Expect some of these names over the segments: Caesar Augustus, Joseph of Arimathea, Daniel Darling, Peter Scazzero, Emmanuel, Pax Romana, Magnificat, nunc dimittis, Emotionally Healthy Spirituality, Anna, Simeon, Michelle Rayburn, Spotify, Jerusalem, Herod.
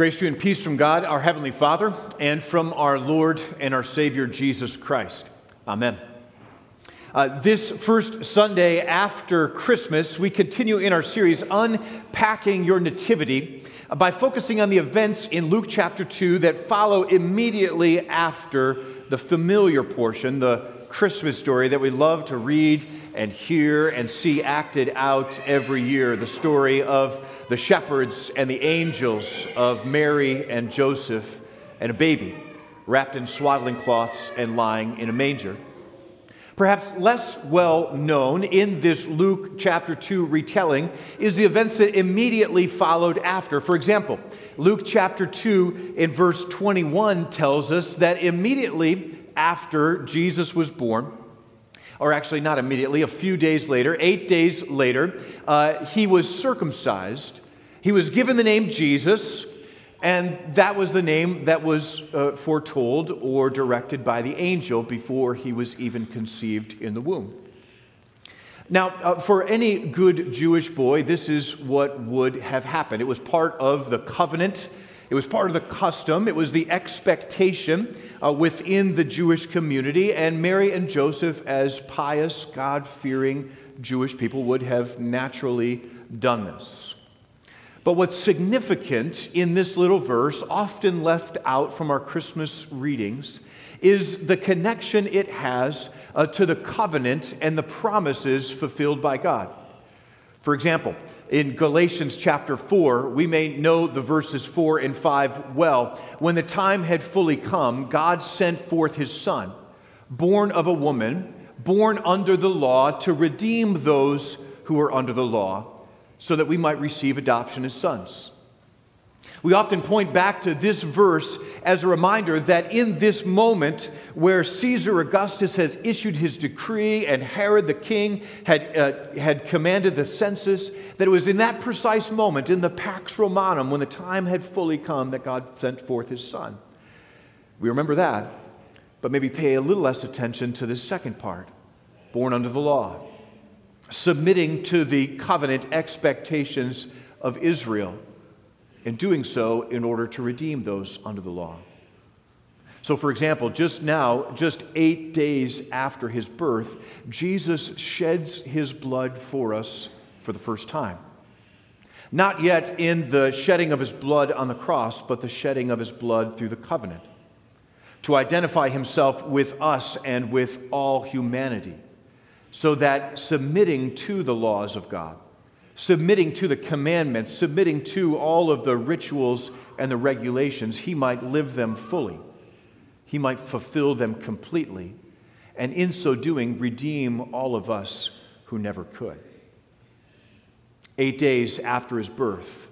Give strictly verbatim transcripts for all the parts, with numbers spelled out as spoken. Grace to you and peace from God, our Heavenly Father, and from our Lord and our Savior, Jesus Christ. Amen. Uh, this first Sunday after Christmas, we continue in our series, Unpacking Your Nativity, by focusing on the events in Luke chapter two that follow immediately after the familiar portion, the Christmas story that we love to read and hear and see acted out every year, the story of the shepherds and the angels, of Mary and Joseph and a baby wrapped in swaddling cloths and lying in a manger. Perhaps less well known in this Luke chapter two retelling is the events that immediately followed after. For example, Luke chapter two in verse twenty-one tells us that immediately after Jesus was born, or actually not immediately, a few days later, eight days later, uh, he was circumcised. He was given the name Jesus, and that was the name that was uh, foretold or directed by the angel before he was even conceived in the womb. Now, uh, for any good Jewish boy, this is what would have happened. It was part of the covenant. It was part of the custom. It was the expectation uh, within the Jewish community. And Mary and Joseph, as pious, God-fearing Jewish people, would have naturally done this. But what's significant in this little verse, often left out from our Christmas readings, is the connection it has uh, to the covenant and the promises fulfilled by God. For example, in Galatians chapter four, we may know the verses four and five well. When the time had fully come, God sent forth his Son, born of a woman, born under the law, to redeem those who were under the law, so that we might receive adoption as sons. We often point back to this verse as a reminder that in this moment where Caesar Augustus has issued his decree and Herod the king had, uh, had commanded the census, that it was in that precise moment, in the Pax Romanum, when the time had fully come, that God sent forth his Son. We remember that, but maybe pay a little less attention to this second part, born under the law, submitting to the covenant expectations of Israel, and doing so in order to redeem those under the law. So, for example, just now, just eight days after his birth, Jesus sheds his blood for us for the first time. Not yet in the shedding of his blood on the cross, but the shedding of his blood through the covenant, to identify himself with us and with all humanity. So that submitting to the laws of God, submitting to the commandments, submitting to all of the rituals and the regulations, he might live them fully. He might fulfill them completely, and in so doing, redeem all of us who never could. Eight days after his birth,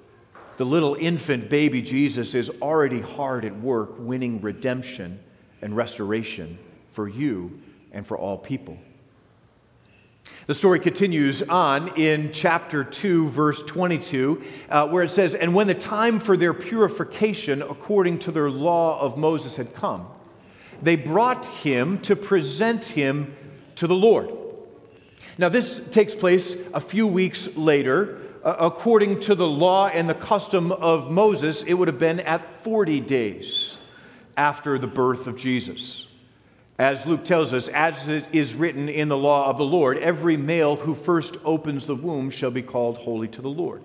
the little infant baby Jesus is already hard at work winning redemption and restoration for you and for all people. The story continues on in chapter two, verse twenty-two, uh, where it says, "And when the time for their purification according to their law of Moses had come, they brought him to present him to the Lord." Now, this takes place a few weeks later. Uh, according to the law and the custom of Moses, it would have been at forty days after the birth of Jesus. As Luke tells us, as it is written in the law of the Lord, every male who first opens the womb shall be called holy to the Lord.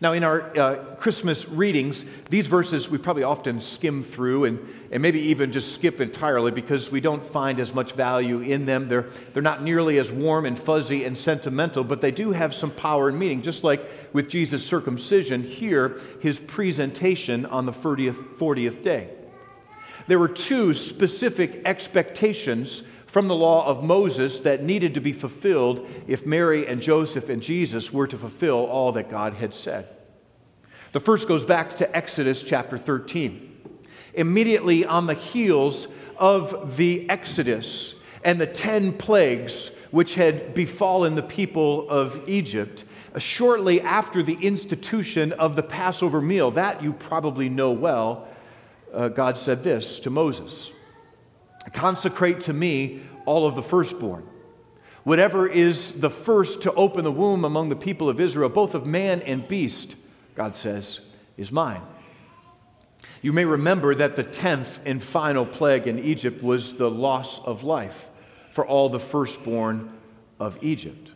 Now, in our uh, Christmas readings, these verses we probably often skim through and, and maybe even just skip entirely because we don't find as much value in them. They're, they're not nearly as warm and fuzzy and sentimental, but they do have some power and meaning, just like with Jesus' circumcision, here, his presentation on the fortieth, fortieth day. There were two specific expectations from the law of Moses that needed to be fulfilled if Mary and Joseph and Jesus were to fulfill all that God had said. The first goes back to Exodus chapter thirteen. Immediately on the heels of the Exodus and the ten plagues which had befallen the people of Egypt, shortly after the institution of the Passover meal, that you probably know well, Uh, God said this to Moses, "Consecrate to me all of the firstborn. Whatever is the first to open the womb among the people of Israel, both of man and beast," God says, is mine. You may remember that the tenth and final plague in Egypt was the loss of life for all the firstborn of Egypt.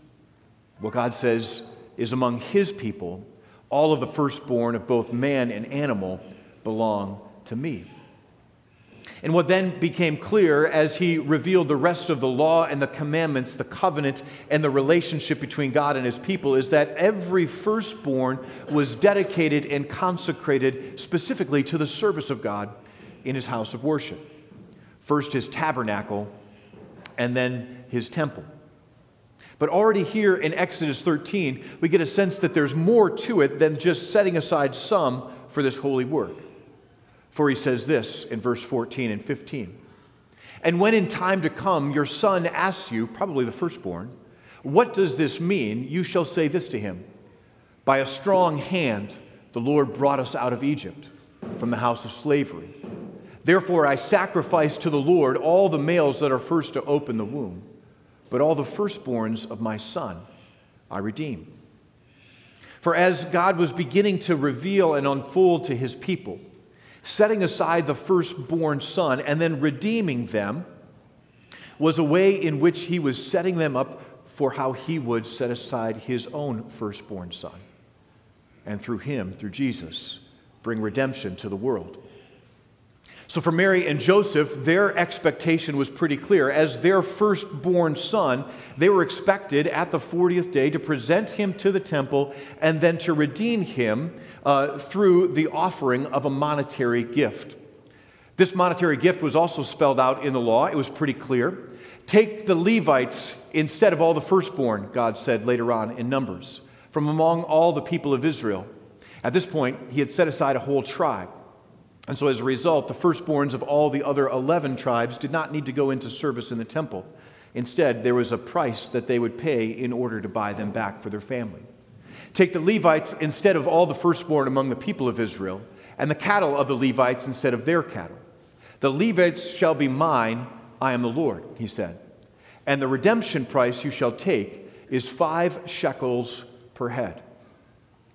What God says is among his people, all of the firstborn of both man and animal belong to me. And what then became clear as he revealed the rest of the law and the commandments, the covenant, and the relationship between God and his people is that every firstborn was dedicated and consecrated specifically to the service of God in his house of worship. First his tabernacle, and then his temple. But already here in Exodus thirteen, we get a sense that there's more to it than just setting aside some for this holy work. For he says this in verse fourteen and fifteen. And when in time to come your son asks you, probably the firstborn, what does this mean? You shall say this to him. By a strong hand the Lord brought us out of Egypt from the house of slavery. Therefore I sacrifice to the Lord all the males that are first to open the womb, but all the firstborns of my son I redeem. For as God was beginning to reveal and unfold to his people, setting aside the firstborn son and then redeeming them was a way in which he was setting them up for how he would set aside his own firstborn son. And through him, through Jesus, bring redemption to the world. So for Mary and Joseph, their expectation was pretty clear. As their firstborn son, they were expected at the fortieth day to present him to the temple and then to redeem him uh, through the offering of a monetary gift. This monetary gift was also spelled out in the law. It was pretty clear. Take the Levites instead of all the firstborn, God said later on in Numbers, from among all the people of Israel. At this point, he had set aside a whole tribe. And so as a result, the firstborns of all the other eleven tribes did not need to go into service in the temple. Instead, there was a price that they would pay in order to buy them back for their family. Take the Levites instead of all the firstborn among the people of Israel, and the cattle of the Levites instead of their cattle. The Levites shall be mine, I am the Lord, he said. And the redemption price you shall take is five shekels per head.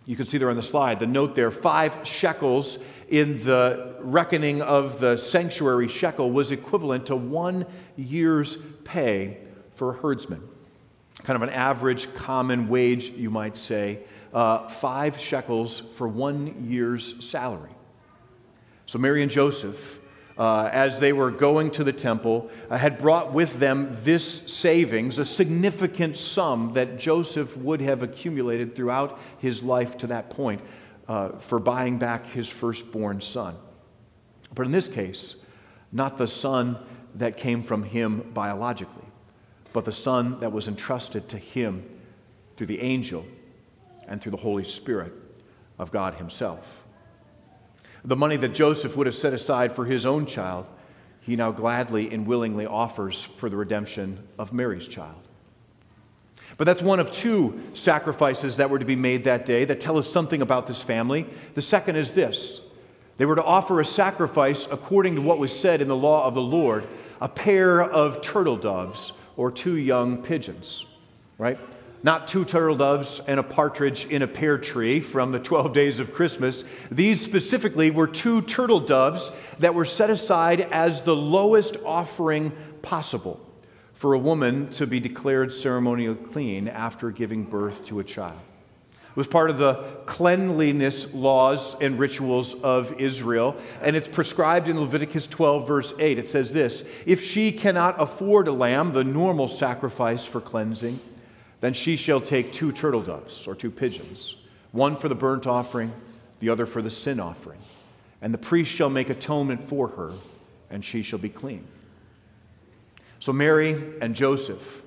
You can see there on the slide, the note there, five shekels in the reckoning of the sanctuary shekel was equivalent to one year's pay for a herdsman. Kind of an average common wage, you might say, uh, five shekels for one year's salary. So Mary and Joseph, uh, as they were going to the temple, uh, had brought with them this savings, a significant sum that Joseph would have accumulated throughout his life to that point uh, for buying back his firstborn son. But in this case, not the son that came from him biologically, but the son that was entrusted to him through the angel and through the Holy Spirit of God himself. The money that Joseph would have set aside for his own child, he now gladly and willingly offers for the redemption of Mary's child. But that's one of two sacrifices that were to be made that day that tell us something about this family. The second is this. They were to offer a sacrifice according to what was said in the law of the Lord, a pair of turtle doves or two young pigeons, right? Not two turtle doves and a partridge in a pear tree from the twelve days of Christmas. These specifically were two turtle doves that were set aside as the lowest offering possible for a woman to be declared ceremonially clean after giving birth to a child. It was part of the cleanliness laws and rituals of Israel, and it's prescribed in Leviticus twelve, verse eight. It says this, if she cannot afford a lamb, the normal sacrifice for cleansing, then she shall take two turtle doves, or two pigeons, one for the burnt offering, the other for the sin offering. And the priest shall make atonement for her, and she shall be clean. So Mary and Joseph,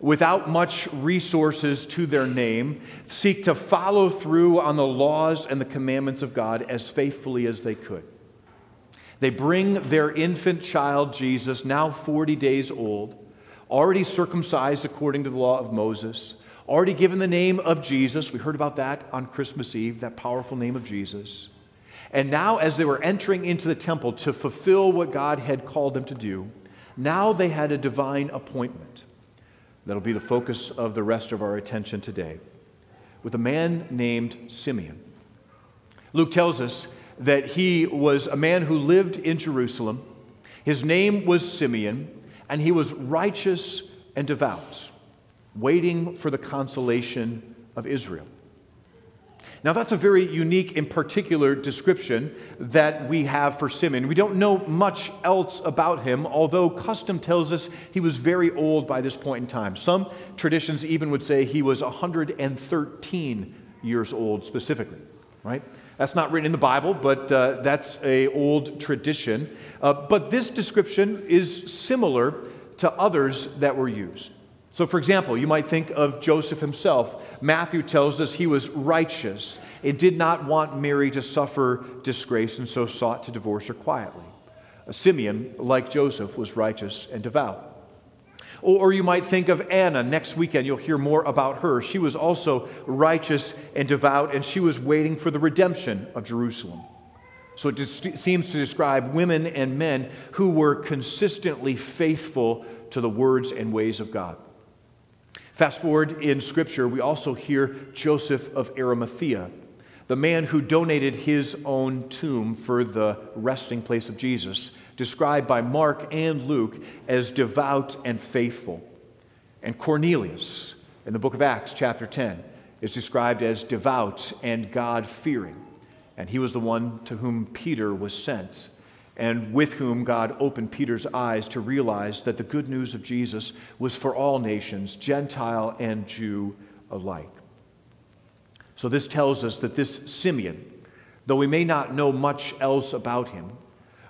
without much resources to their name, seek to follow through on the laws and the commandments of God as faithfully as they could. They bring their infant child, Jesus, now forty days old, already circumcised according to the law of Moses, already given the name of Jesus. We heard about that on Christmas Eve, that powerful name of Jesus. And now as they were entering into the temple to fulfill what God had called them to do, now they had a divine appointment. That'll be the focus of the rest of our attention today, with a man named Simeon, Luke tells us that he was a man who lived in Jerusalem. His name was Simeon, and he was righteous and devout, waiting for the consolation of Israel. Now, that's a very unique and particular description that we have for Simeon. We don't know much else about him, although custom tells us he was very old by this point in time. Some traditions even would say he was one hundred thirteen years old specifically, right? That's not written in the Bible, but uh, that's an old tradition. Uh, but this description is similar to others that were used. So, for example, you might think of Joseph himself. Matthew tells us he was righteous and did not want Mary to suffer disgrace and so sought to divorce her quietly. Simeon, like Joseph, was righteous and devout. Or, or you might think of Anna. Next weekend you'll hear more about her. She was also righteous and devout, and she was waiting for the redemption of Jerusalem. So it dis- seems to describe women and men who were consistently faithful to the words and ways of God. Fast forward in Scripture, we also hear Joseph of Arimathea, the man who donated his own tomb for the resting place of Jesus, described by Mark and Luke as devout and faithful. And Cornelius, in the book of Acts, chapter ten, is described as devout and God-fearing. And he was the one to whom Peter was sent, and with whom God opened Peter's eyes to realize that the good news of Jesus was for all nations, Gentile and Jew alike. So this tells us that this Simeon, though we may not know much else about him,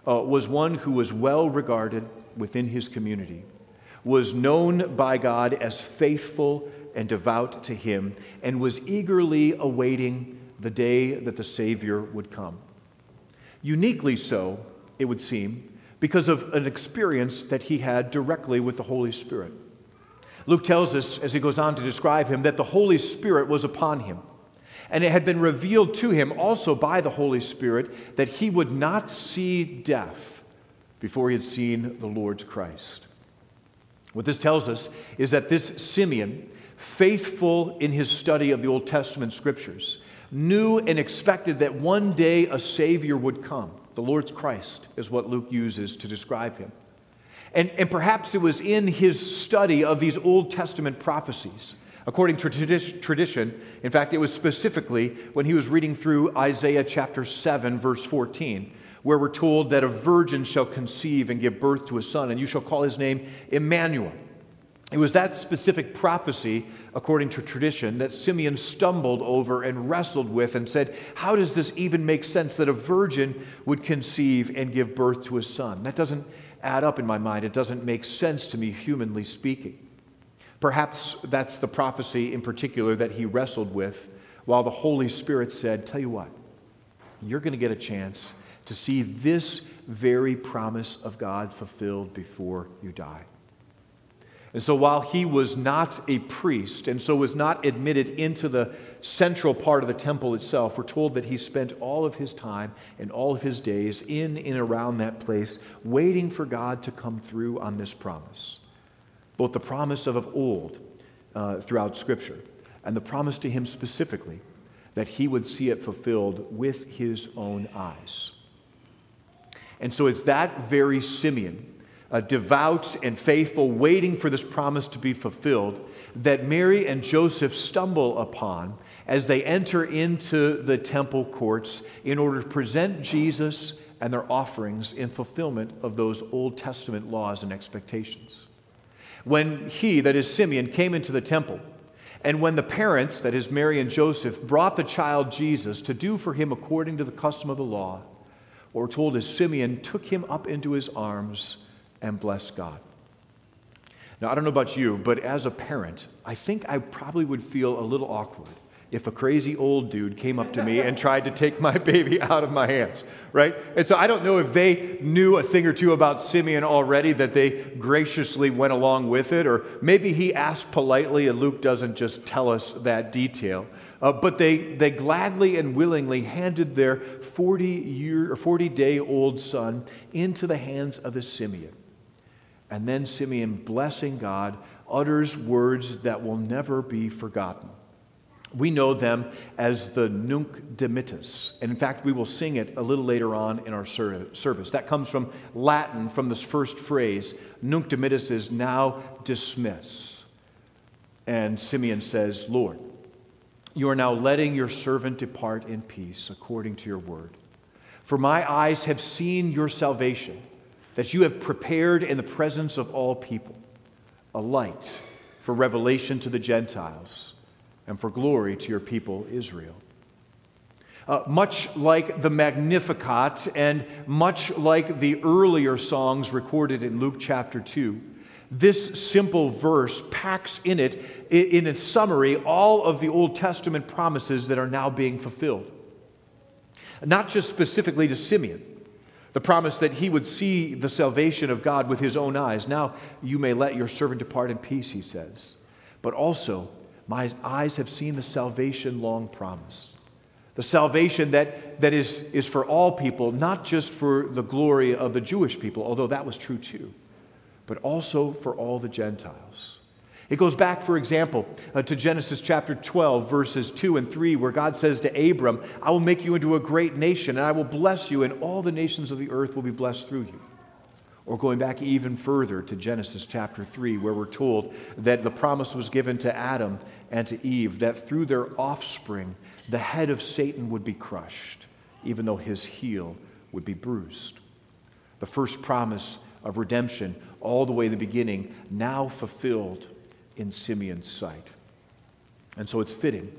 uh, was one who was well regarded within his community, was known by God as faithful and devout to him, and was eagerly awaiting the day that the Savior would come. Uniquely so, it would seem, because of an experience that he had directly with the Holy Spirit. Luke tells us, as he goes on to describe him, that the Holy Spirit was upon him. And it had been revealed to him also by the Holy Spirit that he would not see death before he had seen the Lord's Christ. What this tells us is that this Simeon, faithful in his study of the Old Testament Scriptures, knew and expected that one day a Savior would come. The Lord's Christ is what Luke uses to describe him. And, and perhaps it was in his study of these Old Testament prophecies, according to tradition. In fact, it was specifically when he was reading through Isaiah chapter seven, verse fourteen, where we're told that a virgin shall conceive and give birth to a son, and you shall call his name Emmanuel. It was that specific prophecy, according to tradition, that Simeon stumbled over and wrestled with and said, how does this even make sense that a virgin would conceive and give birth to a son? That doesn't add up in my mind. It doesn't make sense to me, humanly speaking. Perhaps that's the prophecy in particular that he wrestled with while the Holy Spirit said, tell you what, you're going to get a chance to see this very promise of God fulfilled before you die. And so while he was not a priest and so was not admitted into the central part of the temple itself, we're told that he spent all of his time and all of his days in and around that place waiting for God to come through on this promise. Both the promise of old uh, throughout Scripture and the promise to him specifically that he would see it fulfilled with his own eyes. And so it's that very Simeon, Uh, devout and faithful, waiting for this promise to be fulfilled, that Mary and Joseph stumble upon as they enter into the temple courts in order to present Jesus and their offerings in fulfillment of those Old Testament laws and expectations. When he, that is Simeon, came into the temple, and when the parents, that is Mary and Joseph, brought the child Jesus to do for him according to the custom of the law, what we're told is Simeon took him up into his arms and bless God. Now, I don't know about you, but as a parent, I think I probably would feel a little awkward if a crazy old dude came up to me and tried to take my baby out of my hands, right? And so I don't know if they knew a thing or two about Simeon already, that they graciously went along with it, or maybe he asked politely and Luke doesn't just tell us that detail. Uh, but they, they gladly and willingly handed their forty-year, forty-day-old son into the hands of the Simeon. And then Simeon, blessing God, utters words that will never be forgotten. We know them as the Nunc Dimittis. And in fact, we will sing it a little later on in our ser- service. That comes from Latin, from this first phrase. Nunc Dimittis is now dismiss. And Simeon says, Lord, you are now letting your servant depart in peace according to your word. For my eyes have seen your salvation, that you have prepared in the presence of all people, a light for revelation to the Gentiles, and for glory to your people Israel. Uh, much like the Magnificat and much like the earlier songs recorded in Luke chapter two, this simple verse packs in it, in its summary, all of the Old Testament promises that are now being fulfilled. Not just specifically to Simeon, the promise that he would see the salvation of God with his own eyes. Now you may let your servant depart in peace, he says, but also, my eyes have seen the salvation long promised. The salvation that, that is, is for all people, not just for the glory of the Jewish people, although that was true too, but also for all the Gentiles. It goes back, for example, uh, to Genesis chapter twelve, verses two and three, where God says to Abram, I will make you into a great nation, and I will bless you, and all the nations of the earth will be blessed through you. Or going back even further to Genesis chapter three, where we're told that the promise was given to Adam and to Eve that through their offspring, the head of Satan would be crushed, even though his heel would be bruised. The first promise of redemption, all the way to the beginning, now fulfilled in Simeon's sight. And so it's fitting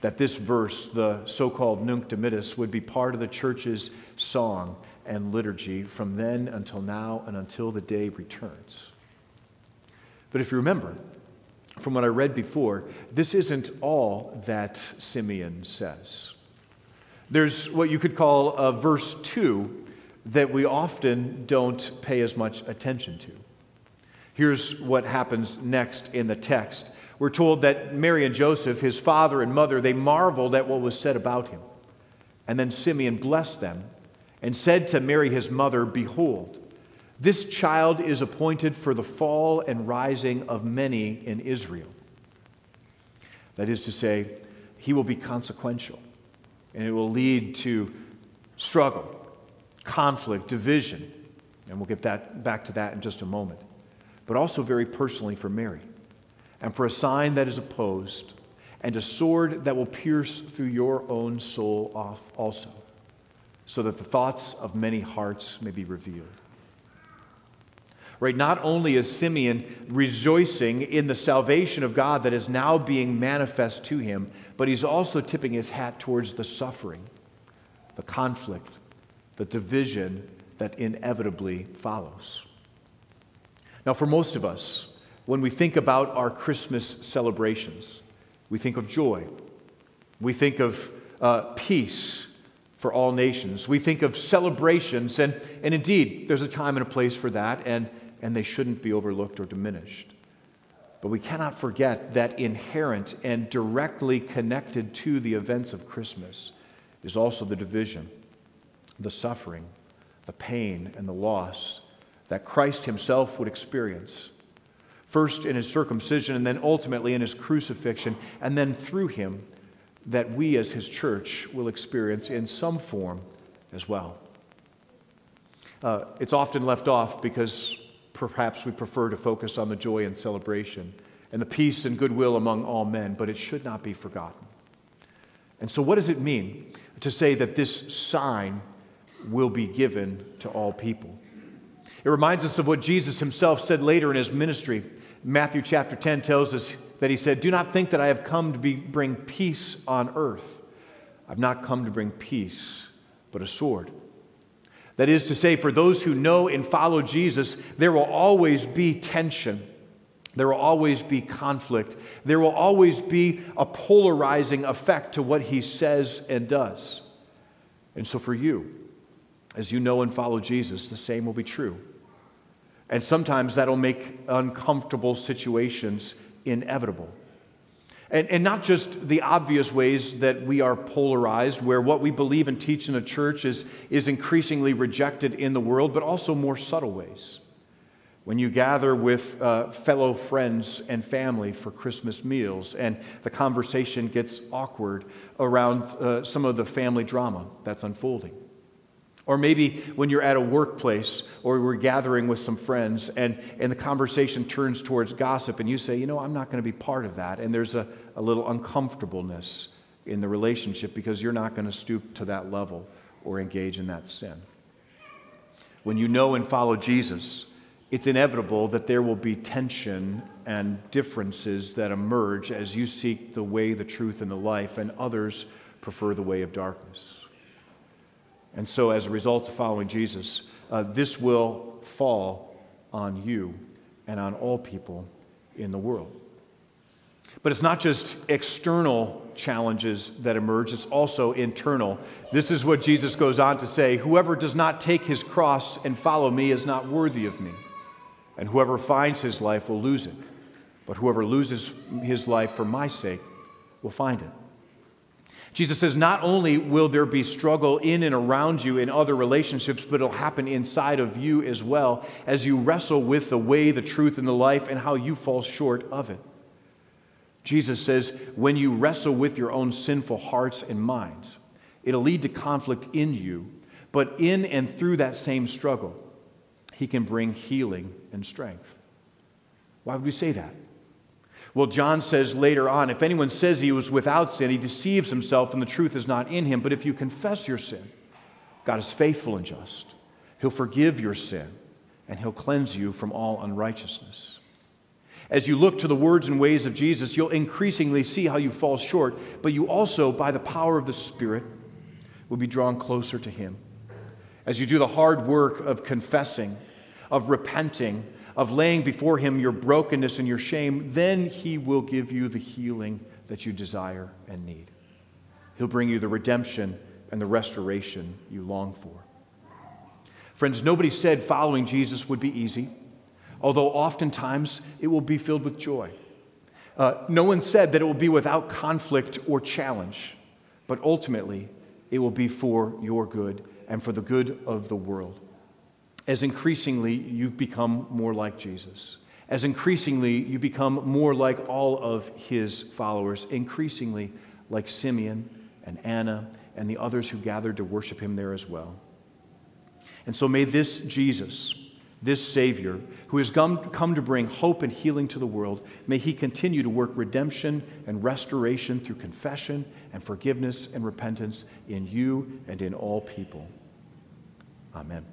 that this verse, the so-called Nunc Dimittis, would be part of the church's song and liturgy from then until now and until the day returns. But if you remember, from what I read before, this isn't all that Simeon says. There's what you could call a verse two that we often don't pay as much attention to. Here's what happens next in the text. We're told that Mary and Joseph, his father and mother, they marveled at what was said about him. And then Simeon blessed them and said to Mary his mother, Behold, this child is appointed for the fall and rising of many in Israel. That is to say, he will be consequential, and it will lead to struggle, conflict, division, and we'll get that back to that in just a moment, but also very personally for Mary, and for a sign that is opposed, and a sword that will pierce through your own soul off also, so that the thoughts of many hearts may be revealed. Right, not only is Simeon rejoicing in the salvation of God that is now being manifest to him, but he's also tipping his hat towards the suffering, the conflict, the division that inevitably follows. Now, for most of us, when we think about our Christmas celebrations, we think of joy, we think of uh, peace, for all nations. We think of celebrations, and, and indeed, there's a time and a place for that, and, and they shouldn't be overlooked or diminished. But we cannot forget that inherent and directly connected to the events of Christmas is also the division, the suffering, the pain, and the loss that Christ himself would experience, first in his circumcision, and then ultimately in his crucifixion, and then through him, that we as his church will experience in some form as well. Uh, it's often left off because perhaps we prefer to focus on the joy and celebration and the peace and goodwill among all men, but it should not be forgotten. And so what does it mean to say that this sign will be given to all people? It reminds us of what Jesus himself said later in his ministry. Matthew chapter ten tells us that he said, Do not think that I have come to be, bring peace on earth. I've not come to bring peace, but a sword. That is to say, for those who know and follow Jesus, there will always be tension. There will always be conflict. There will always be a polarizing effect to what he says and does. And so for you, as you know and follow Jesus, the same will be true. And sometimes that'll make uncomfortable situations inevitable. And, and not just the obvious ways that we are polarized, where what we believe and teach in the church is, is increasingly rejected in the world, but also more subtle ways when you gather with uh, fellow friends and family for Christmas meals and the conversation gets awkward around uh, some of the family drama that's unfolding. Or maybe when you're at a workplace or we're gathering with some friends and, and the conversation turns towards gossip and you say, you know, I'm not going to be part of that. And there's a, a little uncomfortableness in the relationship because you're not going to stoop to that level or engage in that sin. When you know and follow Jesus, it's inevitable that there will be tension and differences that emerge as you seek the way, the truth, and the life, and others prefer the way of darkness. And so as a result of following Jesus, uh, this will fall on you and on all people in the world. But it's not just external challenges that emerge, it's also internal. This is what Jesus goes on to say, "Whoever does not take his cross and follow me is not worthy of me. And whoever finds his life will lose it. But whoever loses his life for my sake will find it." Jesus says not only will there be struggle in and around you in other relationships, but it'll happen inside of you as well as you wrestle with the way, the truth, and the life and how you fall short of it. Jesus says when you wrestle with your own sinful hearts and minds, it'll lead to conflict in you, but in and through that same struggle, he can bring healing and strength. Why would we say that? Well, John says later on, if anyone says he was without sin, he deceives himself and the truth is not in him. But if you confess your sin, God is faithful and just. He'll forgive your sin and he'll cleanse you from all unrighteousness. As you look to the words and ways of Jesus, you'll increasingly see how you fall short, but you also, by the power of the Spirit, will be drawn closer to him. As you do the hard work of confessing, of repenting, of laying before him your brokenness and your shame, then he will give you the healing that you desire and need. He'll bring you the redemption and the restoration you long for. Friends, nobody said following Jesus would be easy, although oftentimes it will be filled with joy. Uh, no one said that it will be without conflict or challenge, but ultimately it will be for your good and for the good of the world. As increasingly you become more like Jesus, as increasingly you become more like all of his followers, increasingly like Simeon and Anna and the others who gathered to worship him there as well. And so may this Jesus, this Savior, who has come, come to bring hope and healing to the world, may he continue to work redemption and restoration through confession and forgiveness and repentance in you and in all people. Amen.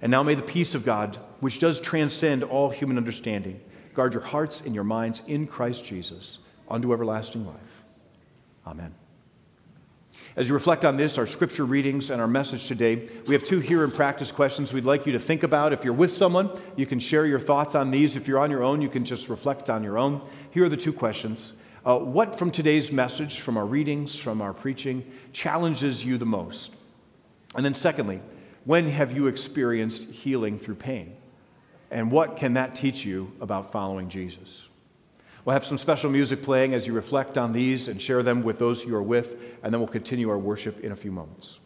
And now may the peace of God, which does transcend all human understanding, guard your hearts and your minds in Christ Jesus unto everlasting life. Amen. As you reflect on this, our scripture readings and our message today, we have two here in practice questions we'd like you to think about. If you're with someone, you can share your thoughts on these. If you're on your own, you can just reflect on your own. Here are the two questions. Uh, what from today's message, from our readings, from our preaching, challenges you the most? And then secondly, when have you experienced healing through pain? And what can that teach you about following Jesus? We'll have some special music playing as you reflect on these and share them with those you are with, and then we'll continue our worship in a few moments.